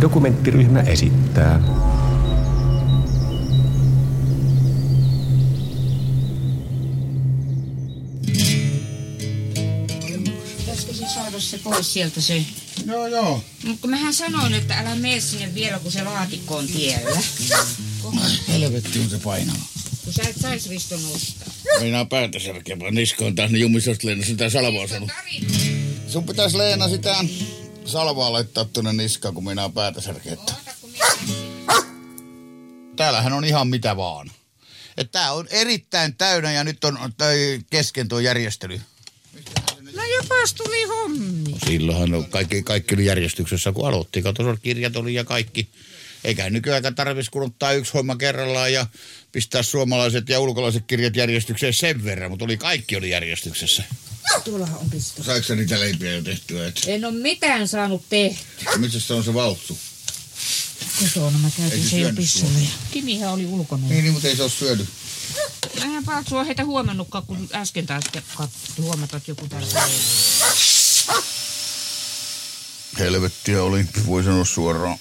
Dokumenttiryhmä esittää. Pitäisikö se saada se pois sieltä se? Joo. Mutta kun mähän sanoin, että älä mene sinne vielä, kun se laatikko on tiellä. Helvetti on se painava. Kun sä et sais Risto nostaa. Meinaa päätä selkeä, vaan niska on taas ne jumisosta Leena sitä salvaa sanoo. Sun pitäis Leena sitä salvaa laittaa tuonne niskaan, kun meinaa päätä selkeettä. Täällähän on ihan mitä vaan. Et tää on erittäin täynnä ja nyt on kesken tuo järjestely. No jopas tuli hommi. No silloinhan on kaikki oli järjestyksessä, kun aloitti. Kato, kirjat oli ja kaikki. Eikä nykyään tarvitsisi kuluttaa yksi homma kerrallaan ja pistää suomalaiset ja ulkolaiset kirjat järjestykseen sen verran, mutta kaikki oli järjestyksessä. Tuollahan on pisto. Saiko niitä leipiä jo tehtyä? Et? En ole mitään saanut tehtyä. Missä se on se valtsu? Kotona mä käytin se jo pissolle. Kimihän oli ulkona. Niin, mutta ei se ole syönyt. Mähän paltsua heitä huomannutkaan, kun äsken taas huomatat joku tällainen. Helvettiä oli, voi sanoa suoraan.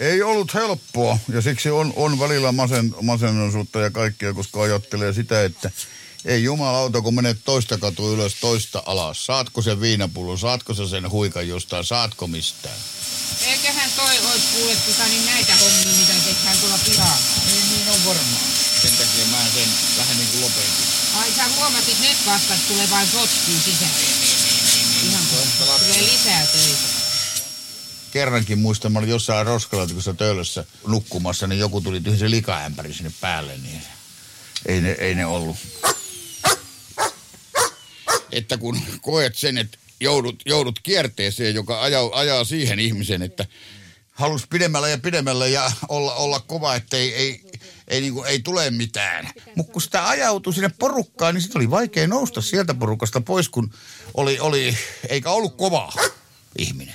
Ei ollut helppoa ja siksi on välillä masennusuutta ja kaikkea, koska ajattelee sitä, että ei jumalauta, kun menet toista katua ylös, toista alas. Saatko sen viinapullon, saatko sen huikan jostain, saatko mistään? Eiköhän toi olisi kuulettukaan niin näitä hommia, mitä tehdään tuolla pihalla. Ei niin on varmaan. Sen takia mä sen vähän niin kuin lopetin. Ai sä huomasit, nyt vastat tulee vain sotkuu sisään. Ihan tulee lisää töitä. Kerrankin muistan, mä olin jossain roskalaatikossa töölössä nukkumassa, niin joku tuli tyhjensä likaämpäri sinne päälle, niin ei ne ollut. Että kun koet sen, että joudut kierteeseen, joka ajaa siihen ihmisen, että halusi pidemmälle ja olla kova, että ei tule mitään. Mutta kun sitä ajautui sinne porukkaan, niin sit oli vaikea nousta sieltä porukasta pois, kun eikä ollut kova ihminen.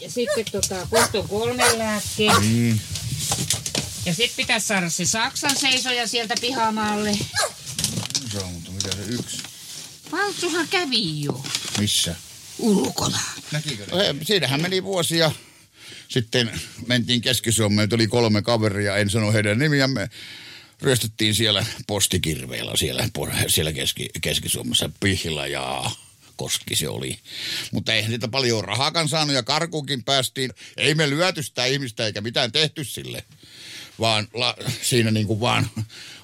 Ja sitten kohta on 3 lääkkeet. Niin. Ja sitten pitäisi saada se Saksan seisoja sieltä pihamaalle. Se on, mutta mitä se yksi? Valtsuhan kävi jo. Missä? Ulkona. Näkikö ne? Siinähän meni vuosia. Sitten mentiin Keski-Suomeen, tuli 3 kaveria, en sano heidän nimiään. Me ryöstettiin siellä postikirveellä, siellä Keski-Suomessa Pihla ja... Koski se oli. Mutta eihän niitä paljon rahaakaan saanut ja karkuunkin päästiin. Ei me lyöty sitä ihmistä eikä mitään tehty sille. Vaan siinä niin kuin vaan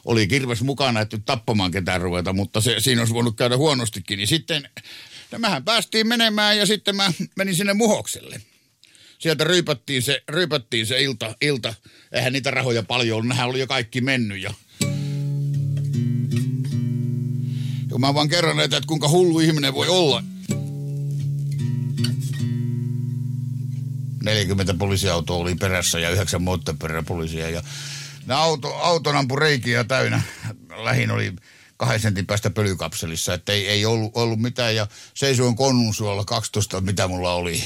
oli kirves mukana, että tappamaan ketään ruveta, mutta siinä olisi voinut käydä huonostikin. Niin sitten mähän päästiin menemään ja sitten mä menin sinne Muhokselle. Sieltä ryypättiin se ilta. Eihän niitä rahoja paljon ollut. Nähän oli jo kaikki mennyt ja... Mä vaan kerran näitä, että kuinka hullu ihminen voi olla. 40 poliisiautoa oli perässä ja 9 moottoriperäpoliisia. Ja auton ampui reikiä täynnä. Lähin oli 2 sentin päästä pölykapselissa. Että ei ollut mitään. Ja seisoin konnun suolla 12, mitä mulla oli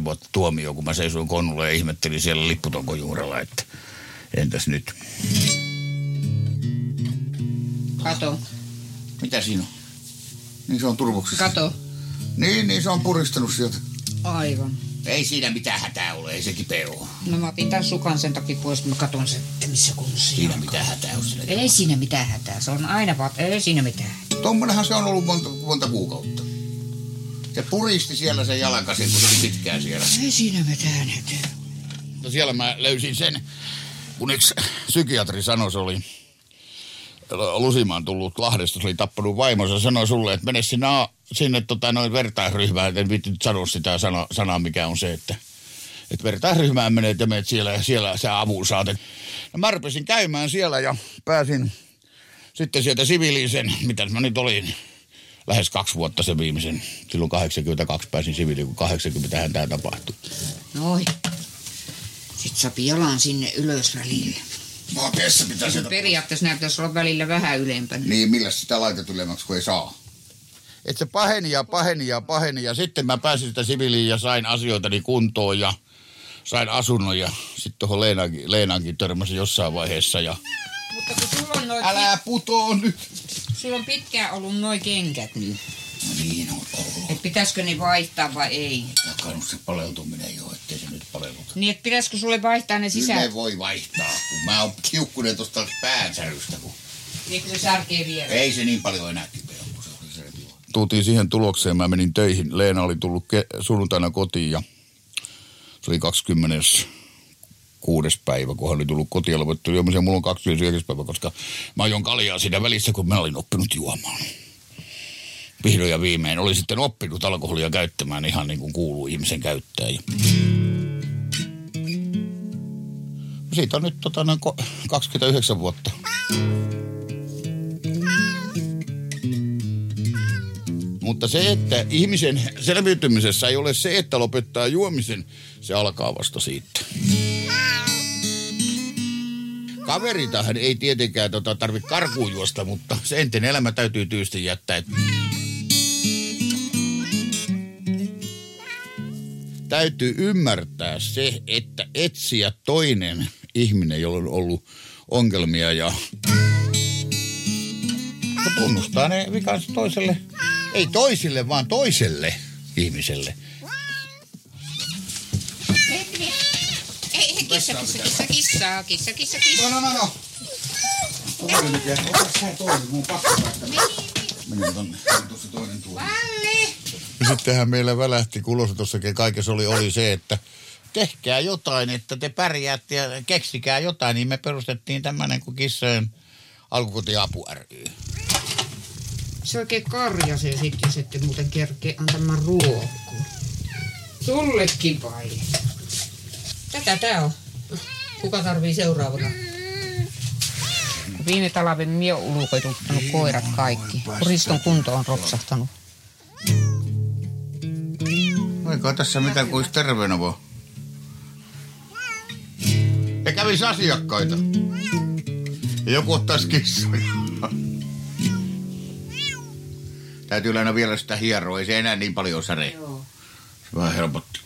10-9 vuotta tuomio, kun mä seisoin konnulla ja ihmettelin siellä lipputonkon juurella, että entäs nyt? Kato. Mitä siinä on? Niin se on turvoksissa. Kato. Niin se on puristanut sieltä. Aivan. Ei siinä mitään hätää ole, ei se kipeä ole. No mä otin tän sukan sen takia pois, mä katon sen, että missä kunnossa. Siinä mitään hätää on sillä. Ei siinä mitään hätää, se on aina vaan, ei siinä mitään. Tuommoinenhan se on ollut monta kuukautta. Se puristi siellä sen jalkasin, kun se oli pitkään siellä. Ei siinä mitään hätää. No siellä mä löysin sen, kun yksi psykiatri sanoi, se oli... Lusimaan tullut Lahdesta, se oli tappanut vaimonsa, sanoi sulle, että mene sinne noin vertaisryhmään, en viitty nyt sanoa sitä sanaa, mikä on se, että vertaisryhmään menet ja menet siellä sä avun saat. No mä rupesin käymään siellä ja pääsin sitten sieltä siviilisen, mitä mä nyt olin, lähes 2 vuotta sen viimeisen, silloin 82 pääsin siviiliin, kun 80 tää tapahtui. Noi, sit sapi jalan sinne ylös välille. Periaatteessa näyttäisi olla välillä vähän ylempänä. Niin, millä sitä laitat ylemmäksi, kun ei saa? Et se paheni ja sitten mä pääsin sitä siviiliin ja sain asioitani kuntoon ja sain asunnon ja sitten tuohon Leenaankin törmäsin jossain vaiheessa ja... Mutta kun sulla on älä putoo nyt! Sulla on pitkään ollut noi kenkät niin. No niin on ollut. Et pitäisikö ne vaihtaa vai ei? Takannut se paleltuminen jo, ettei se Niin, että pitäisikö sulle vaihtaa ne sisään? Kyllä voi vaihtaa, kun mä oon kiukkunen tosta päänsärystä. Kun... Niin, kun se särkee vielä. Ei se niin paljon enää kipeä ole, kun se on särkiä. Tultiin siihen tulokseen, mä menin töihin. Leena oli tullut sunnuntaina kotiin ja se oli 26. päivä, kun hän oli tullut kotiin ja lopettu. Mulla on 29. päivä, koska mä ajoin kaljaa siinä välissä, kun mä olin oppinut juomaan. Vihdoin ja viimein. Oli sitten oppinut alkoholia käyttämään ihan niin kuin kuuluu ihmisen käyttää. Siitä on nyt 29 vuotta. Mutta se, että ihmisen selviytymisessä ei ole se, että lopettaa juomisen, se alkaa vasta siitä. Kaveritahan ei tietenkään tarvitse karkuun juosta, mutta se entinen elämä täytyy tyysti jättää. Täytyy ymmärtää se, että etsiä toinen ihminen, jolla on ollut ongelmia ja tunnustaa ne vikansa toiselle. Ei toisille, vaan toiselle ihmiselle. Ei, kissa. No. Ota nyt ja ota sä toinen, mun pakko vaikka. Mennään tonne, tuossa toinen tuoli. Sittenhän meillä välähti kulossa tuossakin kaikessa oli se, että tehkää jotain, että te pärjäätte ja keksikää jotain. Niin me perustettiin tämmöinen kuin kissojen alkukotiapu ry. Se oikein karjasee sitten, jos ette muuten kerkeä antamaan ruokaa. Sullekin vai? Tätä tää on. Kuka tarvii seuraavana? Viime talven mie on ulkoituttanut koirat kaikki. Riston kunto on ropsahtanut. Oikaa tässä mitään kuin terveenä vaan. Ja kävis asiakkaita. Ja joku ottais kissoja. Täytyy aina vielä sitä hieroa, ei se enää niin paljon säree. Se vähän helpotti.